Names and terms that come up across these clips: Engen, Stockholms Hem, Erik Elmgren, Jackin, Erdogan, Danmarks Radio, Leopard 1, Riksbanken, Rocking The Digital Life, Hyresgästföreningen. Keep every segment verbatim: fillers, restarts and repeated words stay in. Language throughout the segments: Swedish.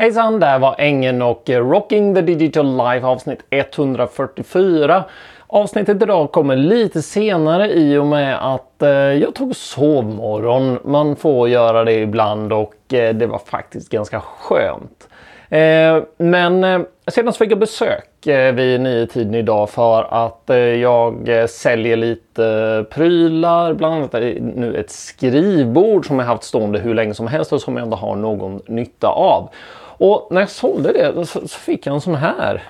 Hejsan, där var Engen och Rocking The Digital Life avsnitt etthundrafyrtiofyra. Avsnittet idag kommer lite senare i och med att eh, jag tog sovmorgon. Man får göra det ibland och eh, det var faktiskt ganska skönt. Eh, men eh, senast fick jag besök eh, vid nio tiden idag för att eh, jag säljer lite eh, prylar. Bland annat nu ett skrivbord som jag haft stående hur länge som helst och som jag inte har någon nytta av. Och när jag sålde det så, så fick jag en sån här.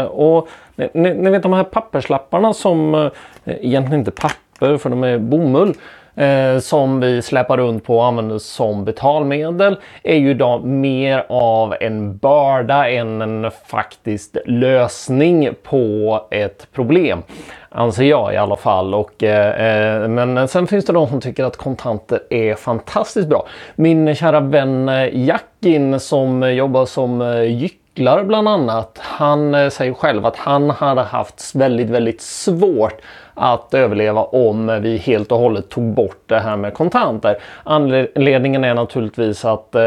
Eh, och ni, ni vet de här papperslapparna som eh, egentligen inte papper för de är bomull. Eh, som vi släpar runt på och använder som betalmedel är ju då mer av en börda än en faktisk lösning på ett problem, anser jag i alla fall. Och, eh, men sen finns det de som tycker att kontanter är fantastiskt bra. Min kära vän Jackin som jobbar som gycklare bland annat, han säger själv att han hade haft väldigt, väldigt svårt att överleva om vi helt och hållet tog bort det här med kontanter. Anledningen är naturligtvis att eh,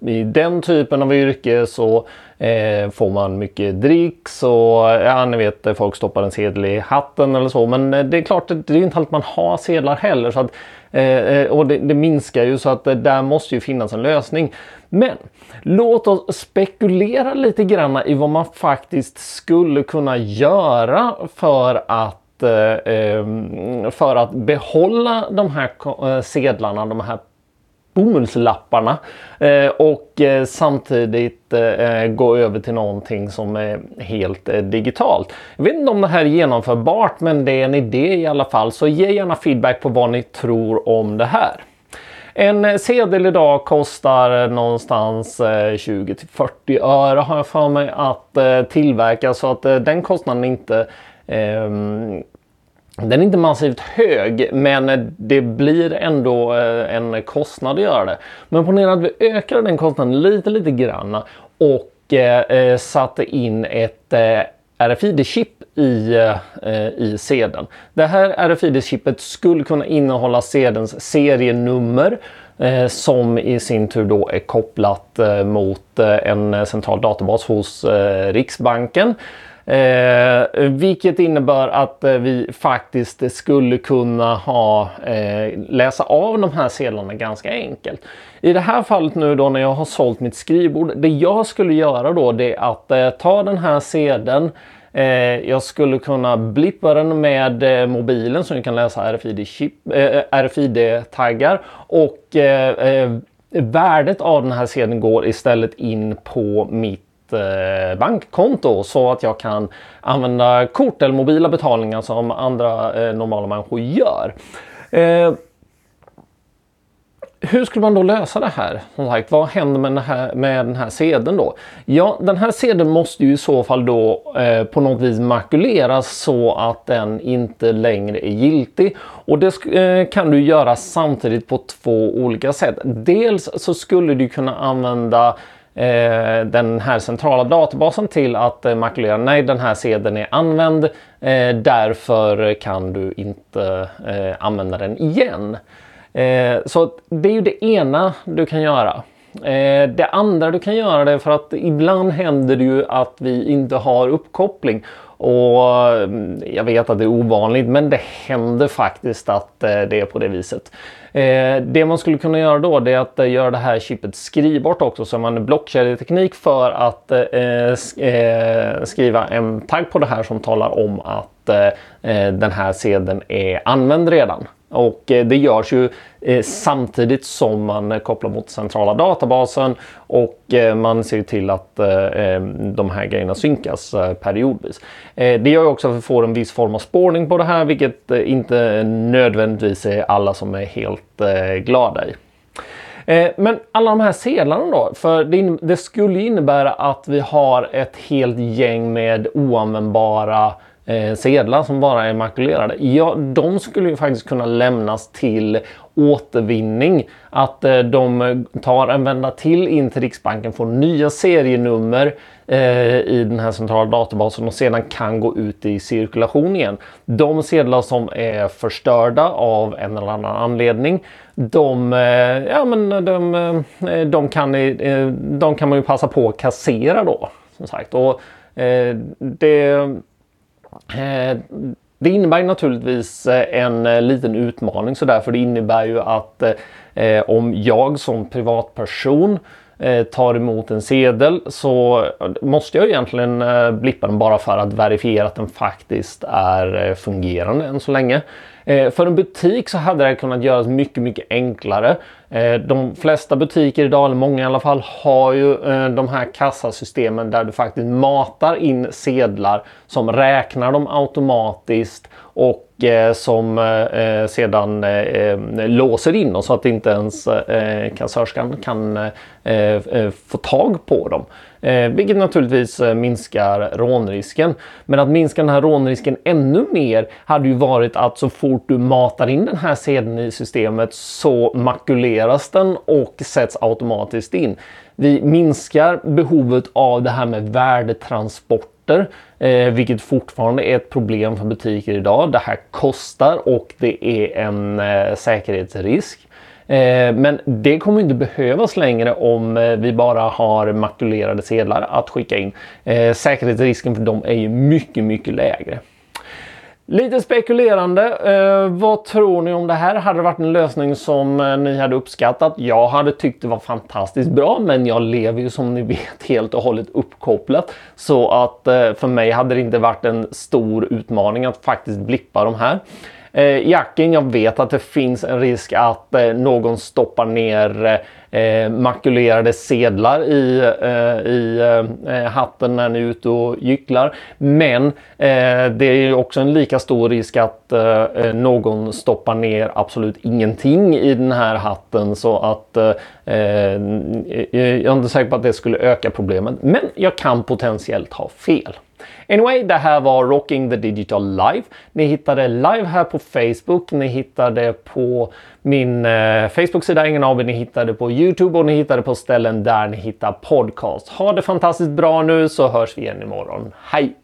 i den typen av yrke så eh, får man mycket dricks och ja, ni vet, folk stoppar en sedel i hatten eller så, men det är klart att det är inte allt man har sedlar heller så att Eh, och det, det minskar ju, så att eh, där måste ju finnas en lösning. Men låt oss spekulera lite grann i vad man faktiskt skulle kunna göra för att, eh, för att behålla de här sedlarna, de här bomullslapparna eh, och eh, samtidigt eh, gå över till någonting som är helt eh, digitalt. Jag vet inte om det här är genomförbart, men det är en idé i alla fall, så ge gärna feedback på vad ni tror om det här. En sedel idag kostar någonstans tjugo till fyrtio öre har jag för mig att eh, tillverka, så att eh, den kostnaden inte eh, Den är inte massivt hög, men det blir ändå en kostnad att göra det. Men ponera att vi ökar den kostnaden lite lite grann och eh, satte in ett eh, R F I D-chip i, eh, i sedeln. Det här R F I D-chippet skulle kunna innehålla sedelns serienummer eh, som i sin tur då är kopplat eh, mot eh, en central databas hos eh, Riksbanken. Eh, vilket innebär att eh, vi faktiskt skulle kunna ha, eh, läsa av de här sedlarna ganska enkelt. I det här fallet nu då när jag har sålt mitt skrivbord, det jag skulle göra då det är att eh, ta den här sedeln. Eh, jag skulle kunna blippa den med eh, mobilen så ni kan läsa R F I D-taggar eh, och eh, eh, värdet av den här sedeln går istället in på mitt bankkonto så att jag kan använda kort eller mobila betalningar som andra eh, normala människor gör. Eh, hur skulle man då lösa det här? Som sagt, vad händer med den här, med den här sedeln då? Ja, den här sedeln måste ju i så fall då eh, på något vis makuleras så att den inte längre är giltig. Och det eh, kan du göra samtidigt på två olika sätt. Dels så skulle du kunna använda Eh, den här centrala databasen till att eh, makulera. Nej, den här sedeln är använd, eh, därför kan du inte eh, använda den igen. Eh, så det är ju det ena du kan göra. Eh, det andra du kan göra det är för att ibland händer det ju att vi inte har uppkoppling. Och jag vet att det är ovanligt, men det händer faktiskt att eh, det är på det viset. Eh, det man skulle kunna göra då det är att eh, göra det här chippet skrivbart också, så man blockkedjeteknik för att eh, sk- eh, skriva en tagg på det här som talar om att eh, den här sedeln är använd redan. Och det görs ju samtidigt som man kopplar mot centrala databasen och man ser till att de här grejerna synkas periodvis. Det gör ju också att vi får en viss form av spårning på det här, vilket inte nödvändigtvis är alla som är helt glada i. Men alla de här sedlarna då, för det, det skulle innebära att vi har ett helt gäng med oanvändbara eh, sedlar som bara är makulerade. Ja, de skulle ju faktiskt kunna lämnas till återvinning. Att eh, de tar en vända till in till Riksbanken, får nya serienummer eh, i den här centrala databasen och sedan kan gå ut i cirkulation igen. De sedlar som är förstörda av en eller annan anledning, de, eh, ja, men de, eh, de, kan, eh, de kan man ju passa på att kassera då. Som sagt. Och eh, det, eh, det innebär naturligtvis en eh, liten utmaning så därför det innebär ju att eh, om jag som privatperson eh, tar emot en sedel så måste jag egentligen eh, blippa den bara för att verifiera att den faktiskt är eh, fungerande än så länge. Eh, för en butik så hade det kunnat göras mycket, mycket enklare. Eh, de flesta butiker idag, eller många i alla fall, har ju eh, de här kassasystemen där du faktiskt matar in sedlar som räknar dem automatiskt och eh, som eh, sedan eh, låser in dem så att inte ens eh, kassörskan kan eh, få tag på dem. Eh, vilket naturligtvis eh, minskar rånrisken. Men att minska den här rånrisken ännu mer hade ju varit att så fort du matar in den här sedeln i systemet så makuleras den och sätts automatiskt in. Vi minskar behovet av det här med värdetransporter, eh, vilket fortfarande är ett problem för butiker idag. Det här kostar och det är en eh, säkerhetsrisk. Men det kommer inte behövas längre om vi bara har makulerade sedlar att skicka in. Säkerhetsrisken för dem är ju mycket, mycket lägre. Lite spekulerande. Vad tror ni om det här? Hade det varit en lösning som ni hade uppskattat? Jag hade tyckt det var fantastiskt bra, men jag lever ju som ni vet helt och hållet uppkopplat. Så att för mig hade det inte varit en stor utmaning att faktiskt blippa de här. Eh, Jackin, jag vet att det finns en risk att eh, någon stoppar ner eh, makulerade sedlar i, eh, i eh, hatten när ni är ute och gycklar. Men eh, det är också en lika stor risk att eh, någon stoppar ner absolut ingenting i den här hatten. Så att eh, jag är inte säker på att det skulle öka problemet. Men jag kan potentiellt ha fel. Anyway, det här var Rocking the Digital Life. Ni hittar det live här på Facebook, ni hittar det på min eh, Facebook-sida Engen A B, ni hittar det på YouTube och ni hittar det på ställen där ni hittar podcast. Ha det fantastiskt bra nu så hörs vi igen imorgon. Hej!